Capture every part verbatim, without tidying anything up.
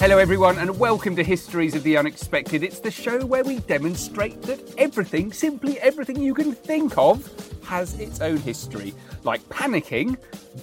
Hello everyone and welcome to Histories of the Unexpected. It's the show where we demonstrate that everything, simply everything you can think of, has its own history, like panicking,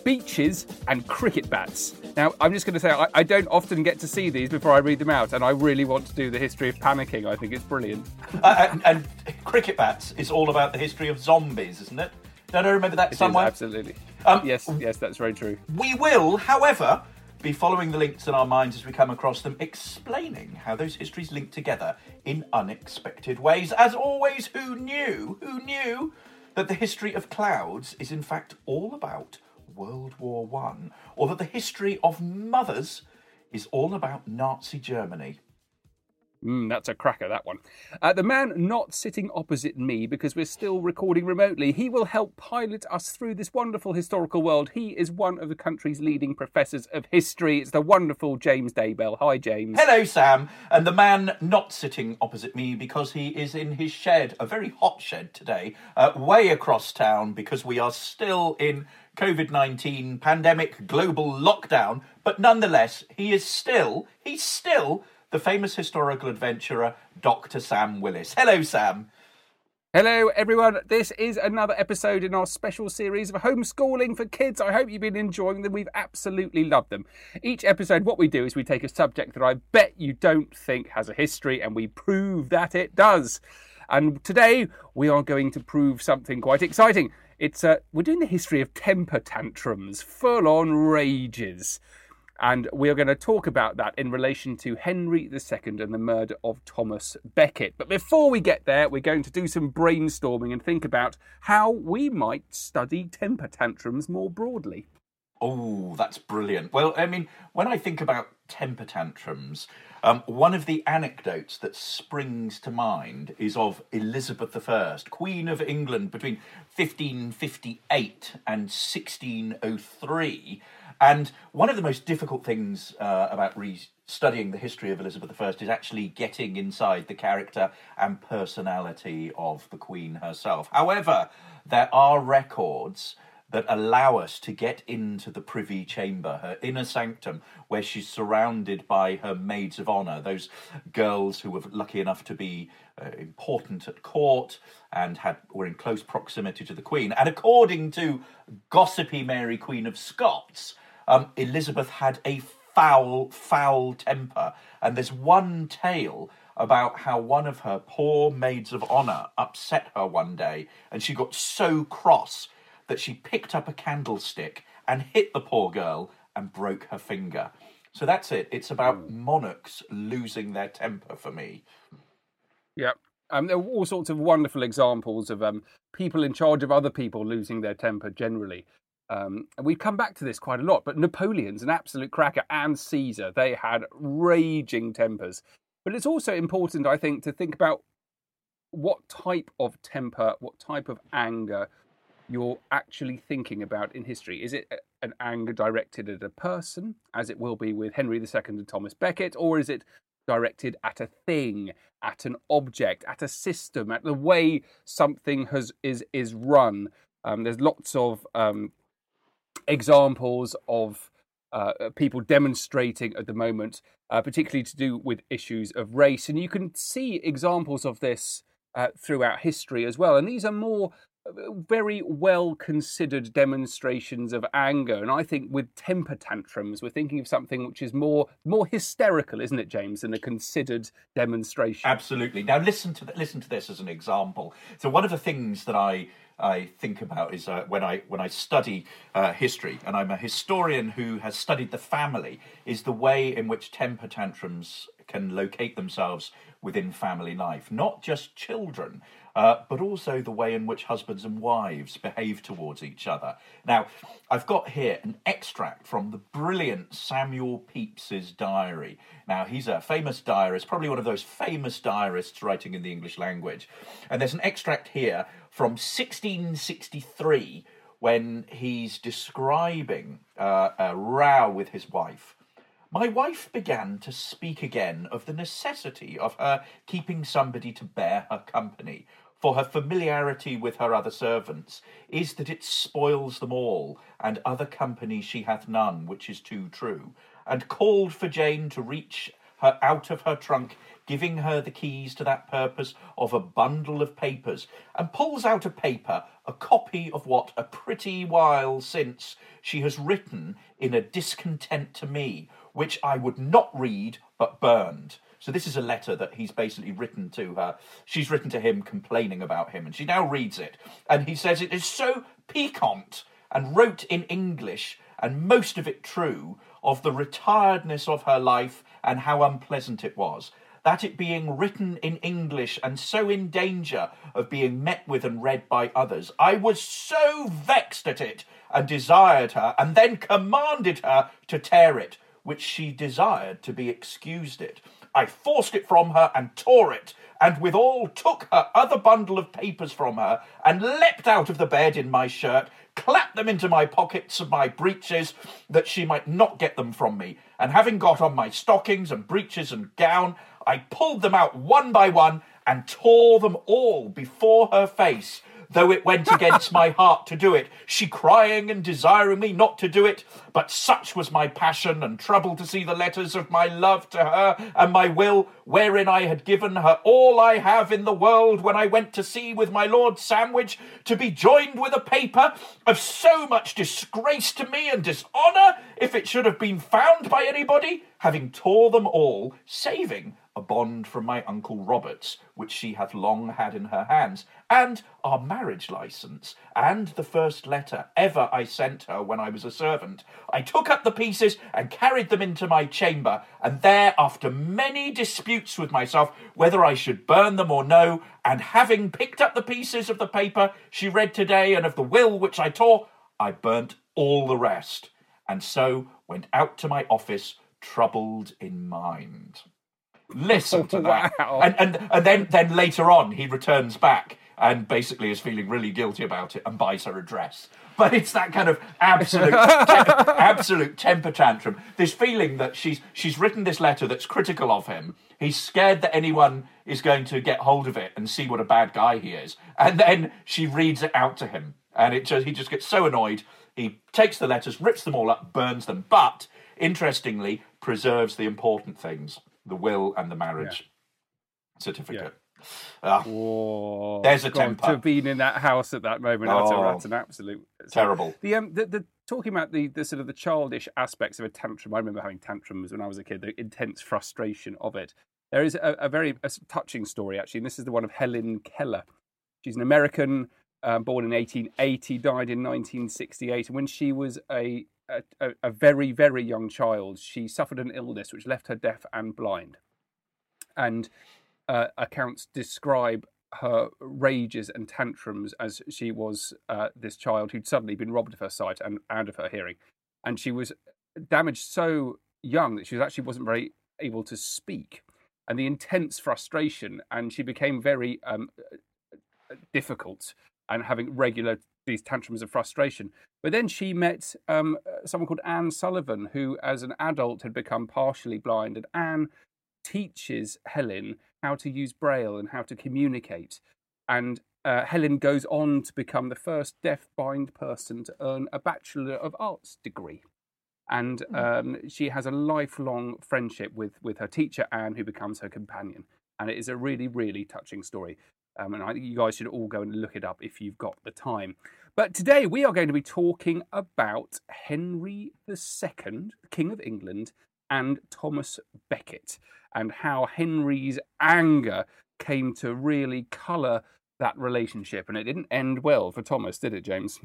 beaches and cricket bats. Now, I'm just going to say, I, I don't often get to see these before I read them out, and I really want to do the history of panicking. I think it's brilliant. uh, and, and cricket bats is all about the history of zombies, isn't it? Don't I remember that it somewhere? Is, absolutely. Um, yes, yes, that's very true. We will, however, be following the links in our minds as we come across them, explaining how those histories link together in unexpected ways. As always, who knew, who knew... that the history of clouds is in fact all about World War One, or that the history of mothers is all about Nazi Germany. Mm, that's a cracker, that one. Uh, the man not sitting opposite me, because we're still recording remotely, he will help pilot us through this wonderful historical world. He is one of the country's leading professors of history. It's the wonderful James Daybell. Hi, James. Hello, Sam. And the man not sitting opposite me, because he is in his shed, a very hot shed today, uh, way across town, because we are still in covid nineteen pandemic global lockdown. But nonetheless, he is still, he's still... the famous historical adventurer, Doctor Sam Willis. Hello, Sam. Hello, everyone. This is another episode in our special series of homeschooling for kids. I hope you've been enjoying them. We've absolutely loved them. Each episode, what we do is we take a subject that I bet you don't think has a history, and we prove that it does. And today, we are going to prove something quite exciting. It's uh, we're doing the history of temper tantrums, full-on rages. And we are going to talk about that in relation to Henry the Second and the murder of Thomas Becket. But before we get there, we're going to do some brainstorming and think about how we might study temper tantrums more broadly. Oh, that's brilliant. Well, I mean, when I think about temper tantrums, um, one of the anecdotes that springs to mind is of Elizabeth the First, Queen of England, between fifteen fifty-eight and sixteen oh three. And one of the most difficult things uh, about re- studying the history of Elizabeth the First is actually getting inside the character and personality of the Queen herself. However, there are records that allow us to get into the privy chamber, her inner sanctum, where she's surrounded by her maids of honour, those girls who were lucky enough to be uh, important at court and had were in close proximity to the Queen. And according to gossipy Mary, Queen of Scots, um, Elizabeth had a foul, foul temper. And there's one tale about how one of her poor maids of honour upset her one day, and she got so cross that she picked up a candlestick and hit the poor girl and broke her finger. So that's it. It's about monarchs losing their temper for me. Yeah. Um, there were all sorts of wonderful examples of um, people in charge of other people losing their temper generally. Um, and we've come back to this quite a lot, but Napoleon's an absolute cracker, and Caesar, they had raging tempers. But it's also important, I think, to think about what type of temper, what type of anger you're actually thinking about in history. Is it an anger directed at a person, as it will be with Henry the Second and Thomas Becket, or is it directed at a thing, at an object, at a system, at the way something has is is run? Um, there's lots of um, examples of uh, people demonstrating at the moment, uh, particularly to do with issues of race, and you can see examples of this uh, throughout history as well. And these are more very well-considered demonstrations of anger. And I think with temper tantrums, we're thinking of something which is more more hysterical, isn't it, James, than a considered demonstration? Absolutely. Now, listen to th- listen to this as an example. So one of the things that I, I think about is uh, when I when I study uh, history, and I'm a historian who has studied the family, is the way in which temper tantrums can locate themselves within family life. Not just children, Uh, but also the way in which husbands and wives behave towards each other. Now, I've got here an extract from the brilliant Samuel Pepys's diary. Now, he's a famous diarist, probably one of those famous diarists writing in the English language. And there's an extract here from sixteen sixty-three when he's describing uh, a row with his wife. My wife began to speak again of the necessity of her keeping somebody to bear her company, for her familiarity with her other servants is that it spoils them all, and other company she hath none, which is too true. and called for Jane to reach her out of her trunk, giving her the keys to that purpose of a bundle of papers, and pulls out a paper, a copy of what, a pretty while since, she has written in a discontent to me, which I would not read but burned. So this is a letter that he's basically written to her. She's written to him complaining about him, and she now reads it. And he says it is so piquant, and wrote in English, and most of it true, of the retiredness of her life and how unpleasant it was, that it being written in English and so in danger of being met with and read by others. I was so vexed at it, and desired her, and then commanded her to tear it, which she desired to be excused it. I forced it from her and tore it, and withal took her other bundle of papers from her, and leapt out of the bed in my shirt, clapped them into my pockets of my breeches, that she might not get them from me. And having got on my stockings and breeches and gown, I pulled them out one by one, and tore them all before her face, though it went against my heart to do it, she crying and desiring me not to do it. But such was my passion and trouble to see the letters of my love to her and my will, wherein I had given her all I have in the world when I went to sea with my Lord Sandwich, to be joined with a paper of so much disgrace to me and dishonour, if it should have been found by anybody, having tore them all, saving a bond from my Uncle Robert's, which she hath long had in her hands, and our marriage licence, and the first letter ever I sent her when I was a servant. I took up the pieces and carried them into my chamber, and there, after many disputes with myself, whether I should burn them or no, and having picked up the pieces of the paper she read today and of the will which I tore, I burnt all the rest, and so went out to my office, troubled in mind. Listen to that. Wow. And and, and then, then later on, he returns back and basically is feeling really guilty about it and buys her a dress. But it's that kind of absolute te- absolute temper tantrum. This feeling that she's she's written this letter that's critical of him. He's scared that anyone is going to get hold of it and see what a bad guy he is. And then she reads it out to him. And it just, he just gets so annoyed. He takes the letters, rips them all up, burns them. But, interestingly, preserves the important things. The will and the marriage yeah. certificate. Yeah. Oh, there's a God, temper. To have been in that house at that moment, oh, that's an absolute terrible. The um, the, the talking about the, the sort of the childish aspects of a tantrum. I remember having tantrums when I was a kid. The intense frustration of it. There is a, a very a touching story actually, and this is the one of Helen Keller. She's an American, um, born in eighteen eighty, died in nineteen sixty-eight, and when she was a A, a very, very young child, she suffered an illness which left her deaf and blind. And uh, accounts describe her rages and tantrums as she was uh, this child who'd suddenly been robbed of her sight and, and of her hearing. And she was damaged so young that she actually wasn't very able to speak. And the intense frustration, and she became very um, difficult and having regular these tantrums of frustration. But then she met um, someone called Anne Sullivan, who as an adult had become partially blind. And Anne teaches Helen how to use Braille and how to communicate. And uh, Helen goes on to become the first deaf-blind person to earn a Bachelor of Arts degree. And um, she has a lifelong friendship with, with her teacher, Anne, who becomes her companion. And it is a really, really touching story. Um, and I think you guys should all go and look it up if you've got the time. But today we are going to be talking about Henry the Second, King of England, and Thomas Becket, and how Henry's anger came to really colour that relationship. And it didn't end well for Thomas, did it, James?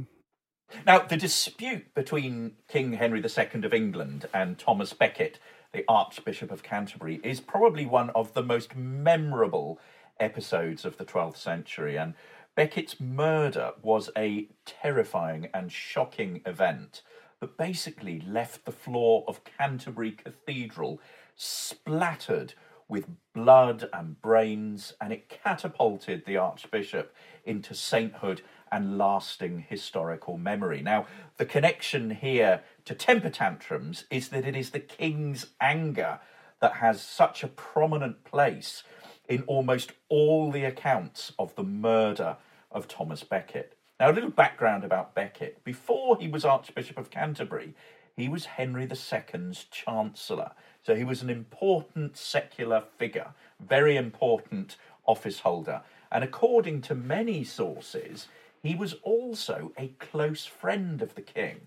Now, the dispute between King Henry the Second of England and Thomas Becket, the Archbishop of Canterbury, is probably one of the most memorable episodes of the twelfth century, and Becket's murder was a terrifying and shocking event that basically left the floor of Canterbury Cathedral splattered with blood and brains, and it catapulted the Archbishop into sainthood and lasting historical memory. Now, the connection here to temper tantrums is that it is the king's anger that has such a prominent place in almost all the accounts of the murder of Thomas Becket. Now, a little background about Becket. Before he was Archbishop of Canterbury, He was Henry the Second's Chancellor. So he was an important secular figure, very important office holder. And according to many sources, he was also a close friend of the king.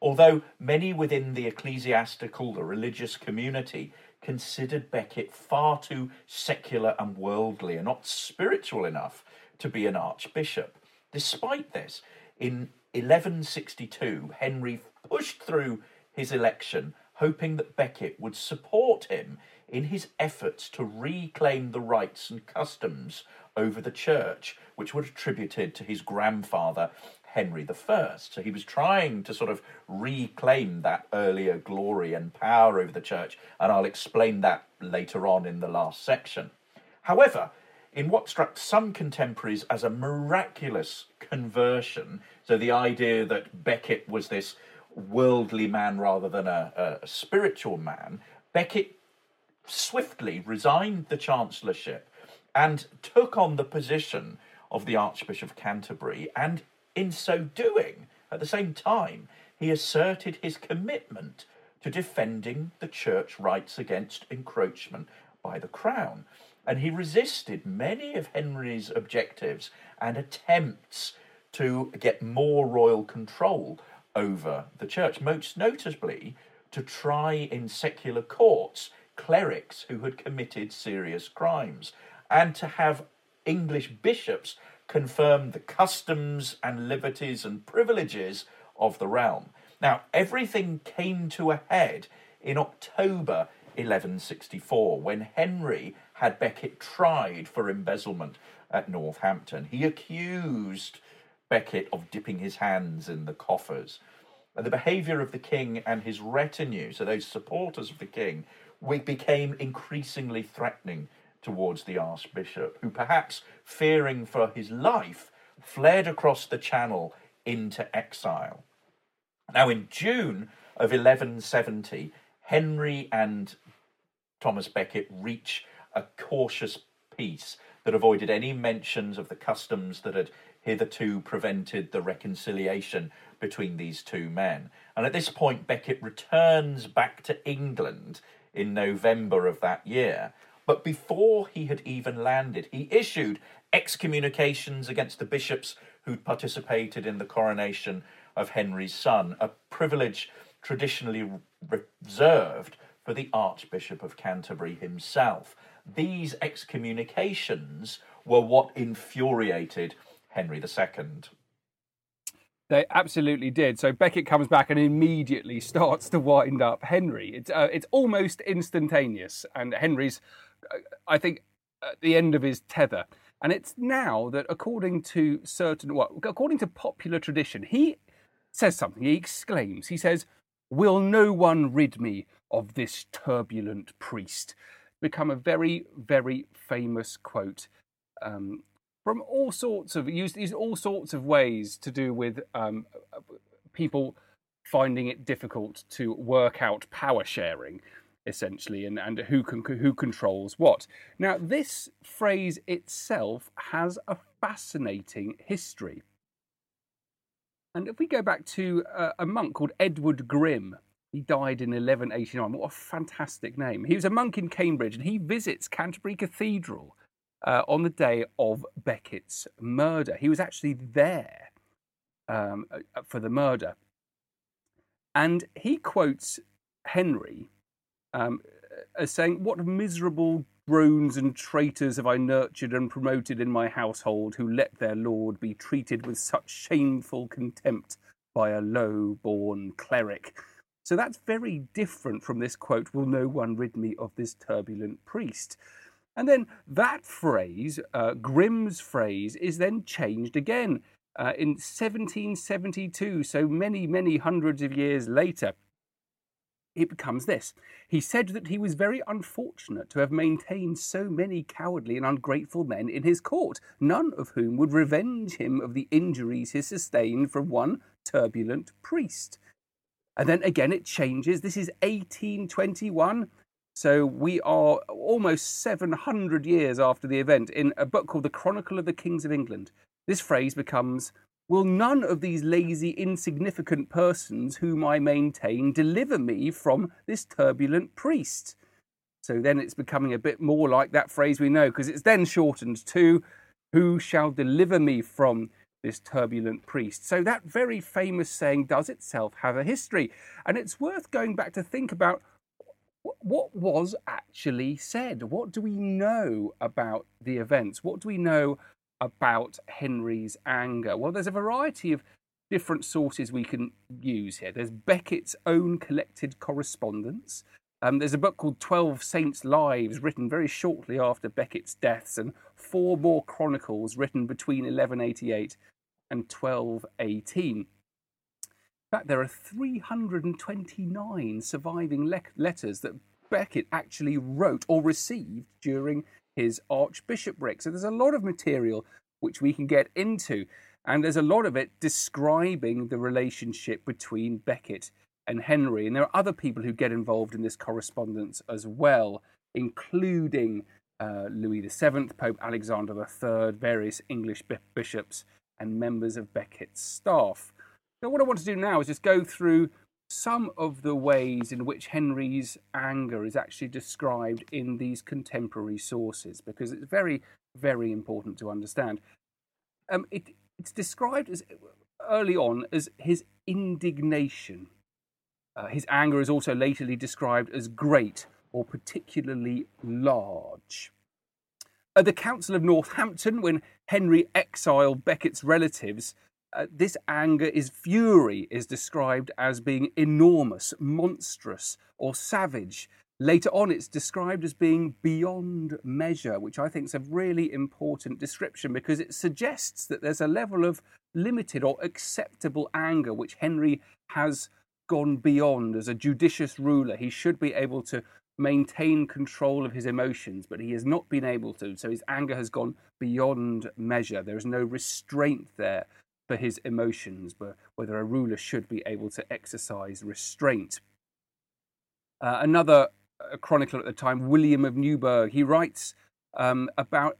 Although many within the ecclesiastical, the religious community, considered Becket far too secular and worldly and not spiritual enough to be an archbishop. Despite this, in eleven sixty-two, Henry pushed through his election, hoping that Becket would support him in his efforts to reclaim the rights and customs over the church, which were attributed to his grandfather, Henry the First. So he was trying to sort of reclaim that earlier glory and power over the church, and I'll explain that later on in the last section. However, in what struck some contemporaries as a miraculous conversion, so the idea that Becket was this worldly man rather than a, a spiritual man, Becket swiftly resigned the chancellorship and took on the position of the Archbishop of Canterbury, and in so doing, at the same time, he asserted his commitment to defending the church rights against encroachment by the crown. And he resisted many of Henry's objectives and attempts to get more royal control over the church, most notably to try in secular courts clerics who had committed serious crimes, and to have English bishops confirm the customs and liberties and privileges of the realm. Now, everything came to a head in October eleven sixty-four, when Henry had Becket tried for embezzlement at Northampton. He accused Becket of dipping his hands in the coffers. And the behaviour of the king and his retinue, so those supporters of the king, became increasingly threatening towards the Archbishop, who, perhaps fearing for his life, fled across the Channel into exile. Now, in June of eleven seventy, Henry and Thomas Becket reach a cautious peace that avoided any mentions of the customs that had hitherto prevented the reconciliation between these two men. And at this point, Becket returns back to England in November of that year. But before he had even landed, he issued excommunications against the bishops who'd participated in the coronation of Henry's son, a privilege traditionally reserved for the Archbishop of Canterbury himself. These excommunications were what infuriated Henry the Second. They absolutely did. So Becket comes back and immediately starts to wind up Henry. It's, uh, it's almost instantaneous, and Henry's, I think, at the end of his tether. And it's now that, according to certain, well, according to popular tradition, he says something. He exclaims. He says, "Will no one rid me of this turbulent priest?" Become a very, very famous quote um, from all sorts of used in all sorts of ways to do with um, people finding it difficult to work out power sharing, essentially, and, and who can who controls what. Now, this phrase itself has a fascinating history. And if we go back to uh, a monk called Edward Grim, he died in eleven eighty-nine. What a fantastic name. He was a monk in Cambridge, and he visits Canterbury Cathedral uh, on the day of Becket's murder. He was actually there um, for the murder. And he quotes Henry um, as saying, "What miserable drones and traitors have I nurtured and promoted in my household, who let their lord be treated with such shameful contempt by a low-born cleric." So that's very different from this quote, "Will no one rid me of this turbulent priest?" And then that phrase, uh, Grimm's phrase, is then changed again uh, in seventeen seventy-two, so many, many hundreds of years later. It becomes this. "He said that he was very unfortunate to have maintained so many cowardly and ungrateful men in his court, none of whom would revenge him of the injuries he sustained from one turbulent priest." And then again, it changes. This is eighteen twenty-one. So we are almost seven hundred years after the event. In a book called The Chronicle of the Kings of England, this phrase becomes will none of these lazy, insignificant persons whom I maintain deliver me from this turbulent priest? So then it's becoming a bit more like that phrase we know, because it's then shortened to, who shall deliver me from this turbulent priest? So that very famous saying does itself have a history. And it's worth going back to think about what was actually said. What do we know about the events? What do we know about Henry's anger? Well, there's a variety of different sources we can use here. There's Becket's own collected correspondence. Um, there's a book called Twelve Saints' Lives, written very shortly after Becket's deaths, and four more chronicles written between eleven eighty-eight and twelve eighteen. In fact, there are three hundred twenty-nine surviving le- letters that Becket actually wrote or received during his archbishopric. So there's a lot of material which we can get into, and there's a lot of it describing the relationship between Becket and Henry. And there are other people who get involved in this correspondence as well, including uh, Louis the Seventh, Pope Alexander the Third, various English bishops and members of Becket's staff. So what I want to do now is just go through some of the ways in which Henry's anger is actually described in these contemporary sources, because it's very, very important to understand. Um, it, it's described as early on as his indignation. Uh, his anger is also laterly described as great or particularly large. At the Council of Northampton, when Henry exiled Becket's relatives, uh, this anger, his fury, is described as being enormous, monstrous, or savage. Later on, it's described as being beyond measure, which I think is a really important description, because it suggests that there's a level of limited or acceptable anger which Henry has gone beyond. As a judicious ruler, he should be able to maintain control of his emotions, but he has not been able to, so his anger has gone beyond measure. There is no restraint there for his emotions, but whether a ruler should be able to exercise restraint. Uh, another uh, chronicler at the time, William of Newburgh, he writes um, about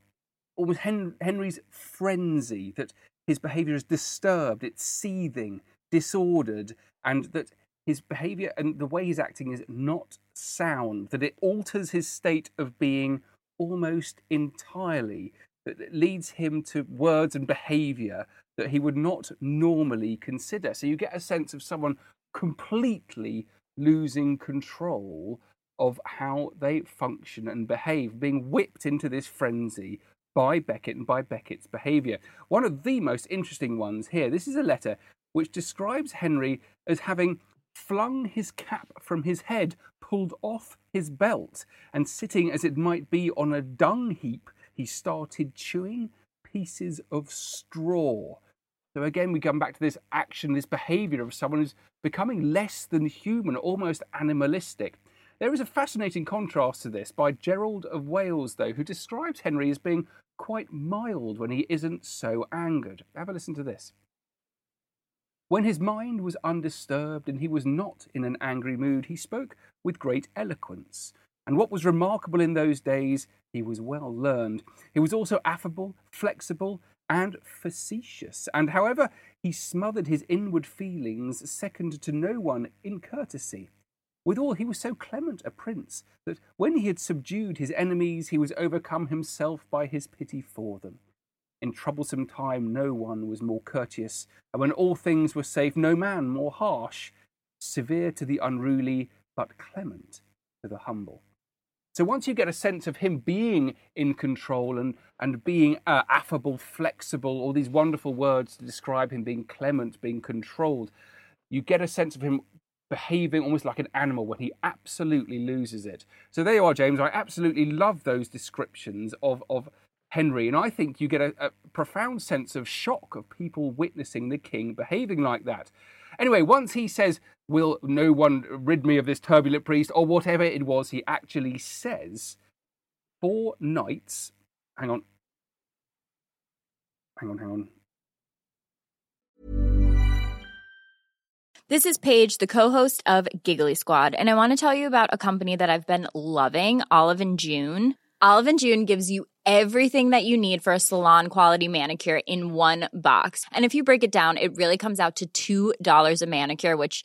almost Hen- Henry's frenzy, that his behaviour is disturbed, it's seething, disordered, and that his behaviour and the way he's acting is not sound, that it alters his state of being almost entirely, that it leads him to words and behaviour that he would not normally consider. So you get a sense of someone completely losing control of how they function and behave, being whipped into this frenzy by Becket and by Becket's behaviour. One of the most interesting ones here, this is a letter which describes Henry as having flung his cap from his head, pulled off his belt, and sitting as it might be on a dung heap, he started chewing pieces of straw. So again, we come back to this action, this behaviour of someone who's becoming less than human, almost animalistic. There is a fascinating contrast to this by Gerald of Wales, though, who describes Henry as being quite mild when he isn't so angered. Have a listen to this. When his mind was undisturbed and he was not in an angry mood, he spoke with great eloquence. And what was remarkable in those days, he was well learned. He was also affable, flexible, and facetious. And however, he smothered his inward feelings second to no one in courtesy. Withal, he was so clement a prince that when he had subdued his enemies, he was overcome himself by his pity for them. In troublesome time, no one was more courteous, and when all things were safe, no man more harsh, severe to the unruly, but clement to the humble. So once you get a sense of him being in control and, and being uh, affable, flexible, all these wonderful words to describe him being clement, being controlled, you get a sense of him behaving almost like an animal when he absolutely loses it. So there you are, James. I absolutely love those descriptions of of. Henry, and I think you get a, a profound sense of shock of people witnessing the king behaving like that. Anyway, once he says, will no one rid me of this turbulent priest, or whatever it was he actually says, four nights, hang on, hang on, hang on. This is Paige, the co-host of Giggly Squad, and I want to tell you about a company that I've been loving, Olive and June. Olive and June gives you everything that you need for a salon-quality manicure in one box. And if you break it down, it really comes out to two dollars a manicure, which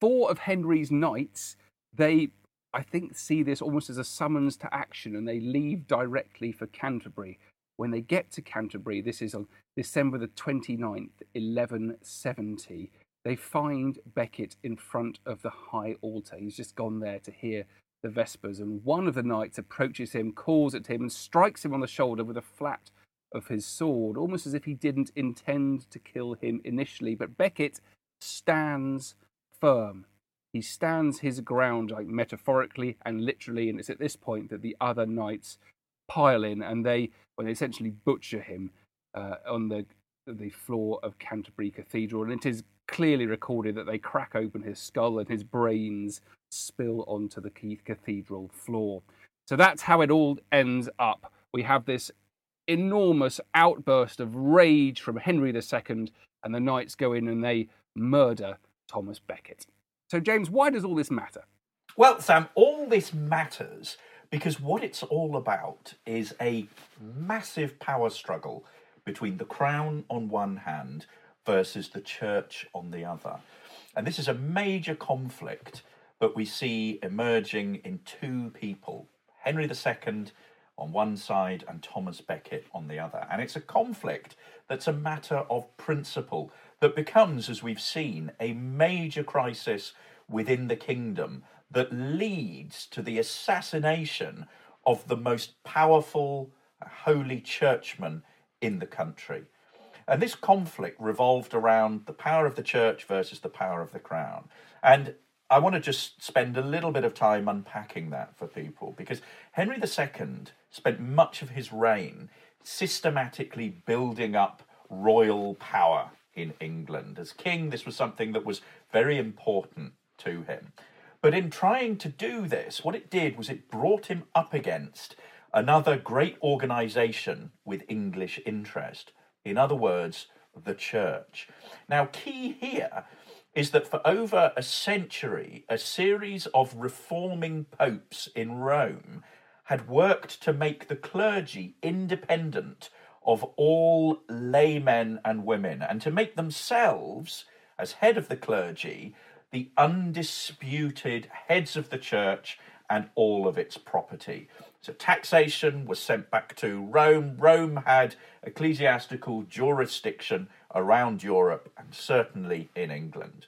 Four of Henry's knights, they, I think, see this almost as a summons to action, and they leave directly for Canterbury. When they get to Canterbury, this is on December the twenty-ninth, eleven seventy, they find Becket in front of the high altar. He's just gone there to hear the Vespers, and one of the knights approaches him, calls at him, and strikes him on the shoulder with a flat of his sword, almost as if he didn't intend to kill him initially. But Becket stands firm. He stands his ground, like metaphorically and literally, and it's at this point that the other knights pile in, and they, well, they essentially butcher him uh, on the the floor of Canterbury Cathedral. And it is clearly recorded that they crack open his skull and his brains spill onto the cathedral floor. So that's how it all ends up. We have this enormous outburst of rage from Henry the Second, and the knights go in and they murder Thomas Becket. So, James, why does all this matter? Well, Sam, all this matters because what it's all about is a massive power struggle between the crown on one hand versus the church on the other. And this is a major conflict that we see emerging in two people, Henry the Second on one side and Thomas Becket on the other. And it's a conflict that's a matter of principle that becomes, as we've seen, a major crisis within the kingdom that leads to the assassination of the most powerful holy churchman in the country. And this conflict revolved around the power of the church versus the power of the crown. And I want to just spend a little bit of time unpacking that for people, because Henry the Second spent much of his reign systematically building up royal power in England. As king, this was something that was very important to him. But in trying to do this, what it did was it brought him up against another great organisation with English interest. In other words, the church. Now, key here is that for over a century, a series of reforming popes in Rome had worked to make the clergy independent of all laymen and women, and to make themselves, as head of the clergy, the undisputed heads of the church and all of its property. So taxation was sent back to Rome. Rome had ecclesiastical jurisdiction around Europe and certainly in England.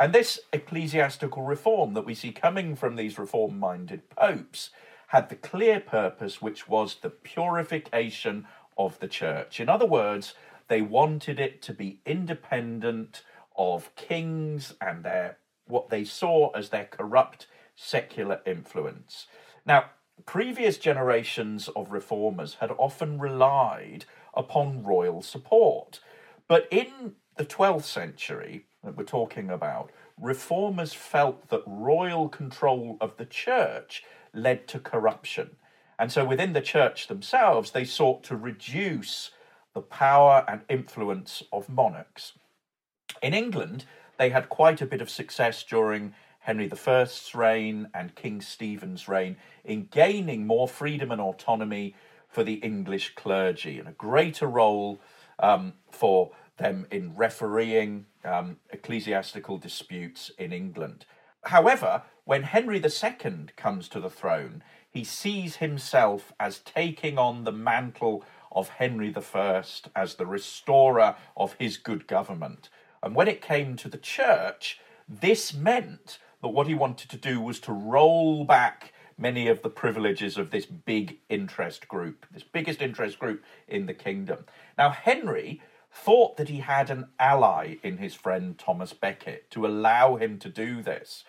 And this ecclesiastical reform that we see coming from these reform-minded popes had the clear purpose, which was the purification of the church. In other words, they wanted it to be independent of kings and their what they saw as their corrupt secular influence. Now, previous generations of reformers had often relied upon royal support, but in the twelfth century that we're talking about, reformers felt that royal control of the church led to corruption. And so within the church themselves, they sought to reduce the power and influence of monarchs. In England, they had quite a bit of success during Henry the First's reign and King Stephen's reign in gaining more freedom and autonomy for the English clergy and a greater role um, for them in refereeing um, ecclesiastical disputes in England. However, when Henry the Second comes to the throne, he sees himself as taking on the mantle of Henry the First as the restorer of his good government. And when it came to the church, this meant that what he wanted to do was to roll back many of the privileges of this big interest group, this biggest interest group in the kingdom. Now, Henry thought that he had an ally in his friend Thomas Becket to allow him to do this.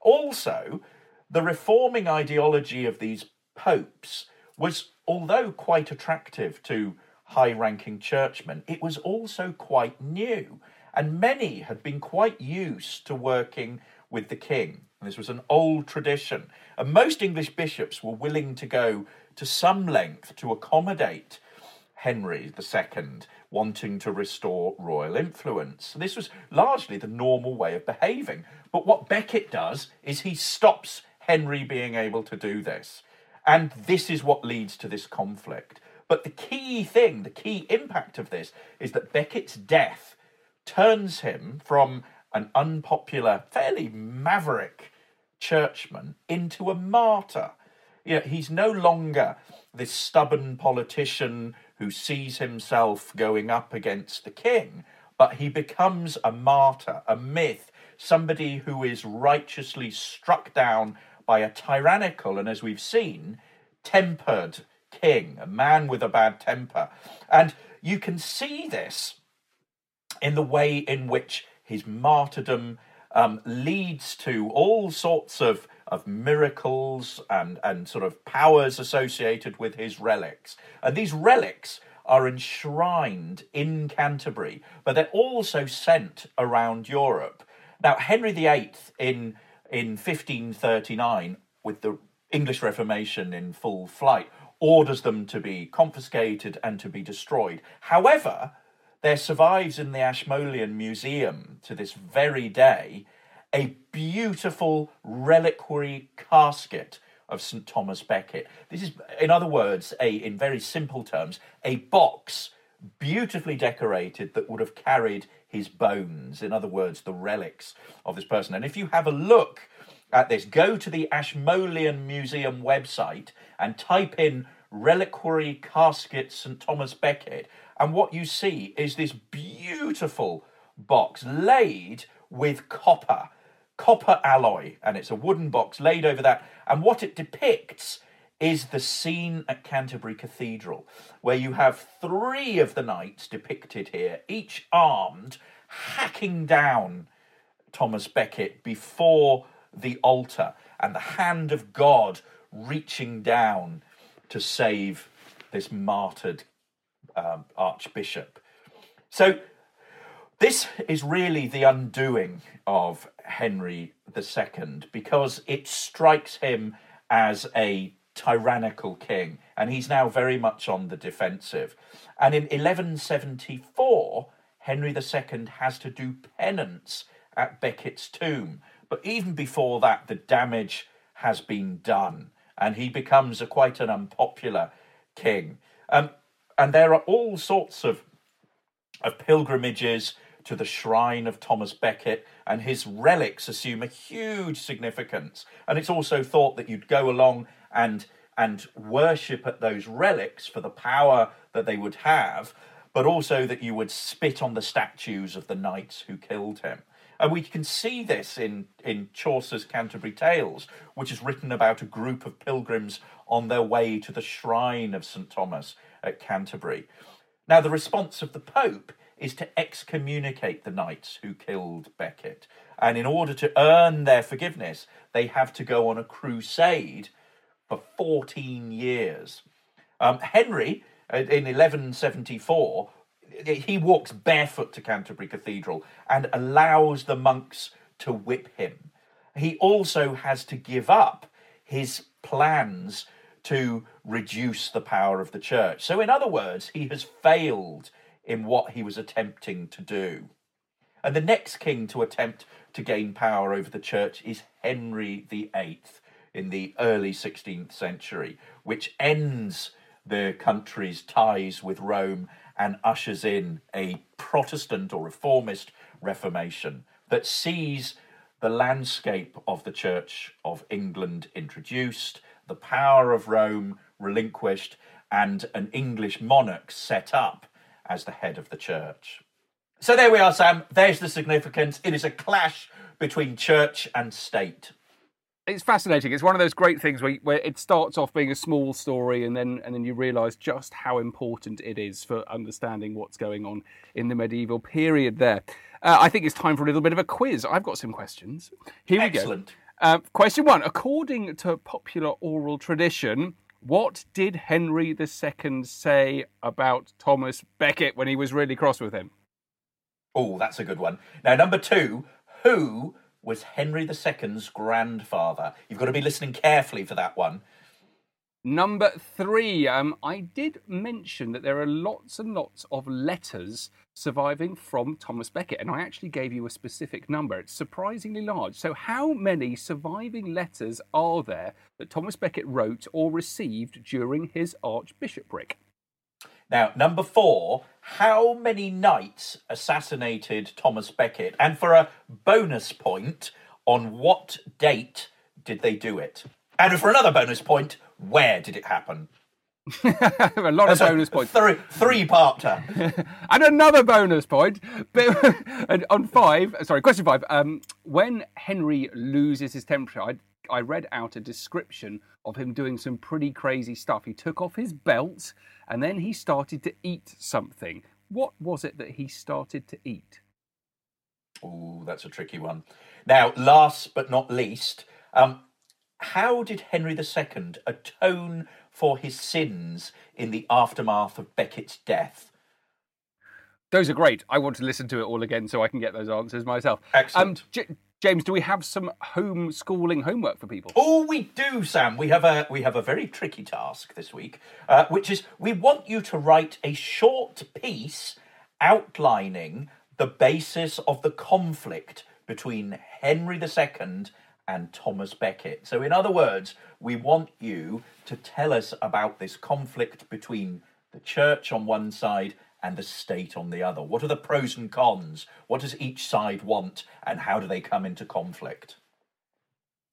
Also, the reforming ideology of these popes was, although quite attractive to high-ranking churchmen, it was also quite new, and many had been quite used to working with the king. This was an old tradition, and most English bishops were willing to go to some length to accommodate Henry the Second, wanting to restore royal influence. This was largely the normal way of behaving. But what Becket does is he stops Henry being able to do this. And this is what leads to this conflict. But the key thing, the key impact of this, is that Becket's death turns him from an unpopular, fairly maverick churchman into a martyr. You know, he's no longer this stubborn politician who sees himself going up against the king, but he becomes a martyr, a myth, somebody who is righteously struck down by a tyrannical and, as we've seen, tempered king, a man with a bad temper. And you can see this in the way in which his martyrdom um, leads to all sorts of, of miracles and, and sort of powers associated with his relics. And these relics are enshrined in Canterbury, but they're also sent around Europe. Now, Henry the Eighth in, in fifteen thirty-nine, with the English Reformation in full flight, orders them to be confiscated and to be destroyed. However, there survives in the Ashmolean Museum to this very day a beautiful reliquary casket of Saint Thomas Becket. This is, in other words, a in very simple terms, a box beautifully decorated that would have carried his bones, in other words, the relics of this person. And if you have a look at this, go to the Ashmolean Museum website and type in reliquary casket Saint Thomas Becket, and what you see is this beautiful box laid with copper, copper alloy, and it's a wooden box laid over that. And what it depicts is the scene at Canterbury Cathedral, where you have three of the knights depicted here, each armed, hacking down Thomas Becket before the altar, and the hand of God reaching down to save this martyred um, archbishop. So this is really the undoing of Henry the Second, because it strikes him as a tyrannical king, and he's now very much on the defensive. And in eleven seventy-four, Henry the Second has to do penance at Becket's tomb. But even before that, the damage has been done, and he becomes a quite an unpopular king. Um, and there are all sorts of, of pilgrimages to the shrine of Thomas Becket, and his relics assume a huge significance. And it's also thought that you'd go along and and worship at those relics for the power that they would have, but also that you would spit on the statues of the knights who killed him. And we can see this in, in Chaucer's Canterbury Tales, which is written about a group of pilgrims on their way to the shrine of Saint Thomas at Canterbury. Now, the response of the Pope is to excommunicate the knights who killed Becket. And in order to earn their forgiveness, they have to go on a crusade for fourteen years. Um, Henry, in eleven seventy-four, he walks barefoot to Canterbury Cathedral and allows the monks to whip him. He also has to give up his plans to reduce the power of the church. So in other words, he has failed in what he was attempting to do. And the next king to attempt to gain power over the church is Henry the Eighth in the early sixteenth century, which ends the country's ties with Rome and ushers in a Protestant or reformist Reformation that sees the landscape of the Church of England introduced, the power of Rome relinquished, and an English monarch set up as the head of the church. So there we are, Sam. There's the significance. It is a clash between church and state. It's fascinating. It's one of those great things where, where it starts off being a small story and then and then you realise just how important it is for understanding what's going on in the medieval period there. Uh, I think it's time for a little bit of a quiz. I've got some questions. Here Excellent. we go. Uh, question one. According to popular oral tradition, what did Henry the Second say about Thomas Becket when he was really cross with him? Oh, that's a good one. Now, number two, who was Henry the Second's grandfather? You've got to be listening carefully for that one. Number three, um, I did mention that there are lots and lots of letters surviving from Thomas Becket, and I actually gave you a specific number. It's surprisingly large. So how many surviving letters are there that Thomas Becket wrote or received during his archbishopric? Now, number four, how many knights assassinated Thomas Becket? And for a bonus point, on what date did they do it? And for another bonus point, where did it happen? a lot That's of bonus points. Th- three-parter. And another bonus point. And on five, sorry, question five. Um, when Henry loses his temper, I, I read out a description of him doing some pretty crazy stuff. He took off his belt and then he started to eat something. What was it that he started to eat? Oh, that's a tricky one. Now, last but not least, um, how did Henry the Second atone for his sins in the aftermath of Becket's death? Those are great. I want to listen to it all again so I can get those answers myself. Excellent. Um, J- James, do we have some homeschooling homework for people? Oh, we do, Sam. We have a we have a very tricky task this week, uh, which is we want you to write a short piece outlining the basis of the conflict between Henry the Second and Thomas Becket. So in other words, we want you to tell us about this conflict between the church on one side and the state on the other. What are the pros and cons? What does each side want? And how do they come into conflict?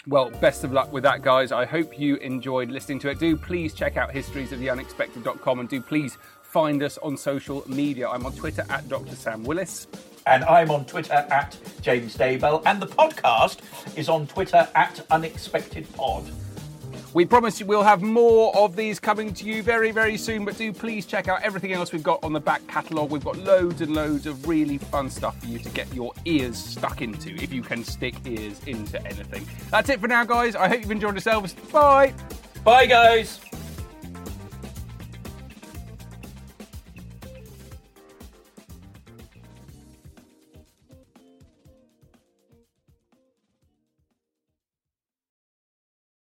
Well, best of luck with that, guys. I hope you enjoyed listening to it. Do please check out histories of the unexpected dot com and do please find us on social media. I'm on Twitter at Doctor Sam Willis. And I'm on Twitter at James Daybell. And the podcast is on Twitter at Unexpected Pod. We promise you we'll have more of these coming to you very, very soon, but do please check out everything else we've got on the back catalogue. We've got loads and loads of really fun stuff for you to get your ears stuck into, if you can stick ears into anything. That's it for now, guys. I hope you've enjoyed yourselves. Bye. Bye, guys.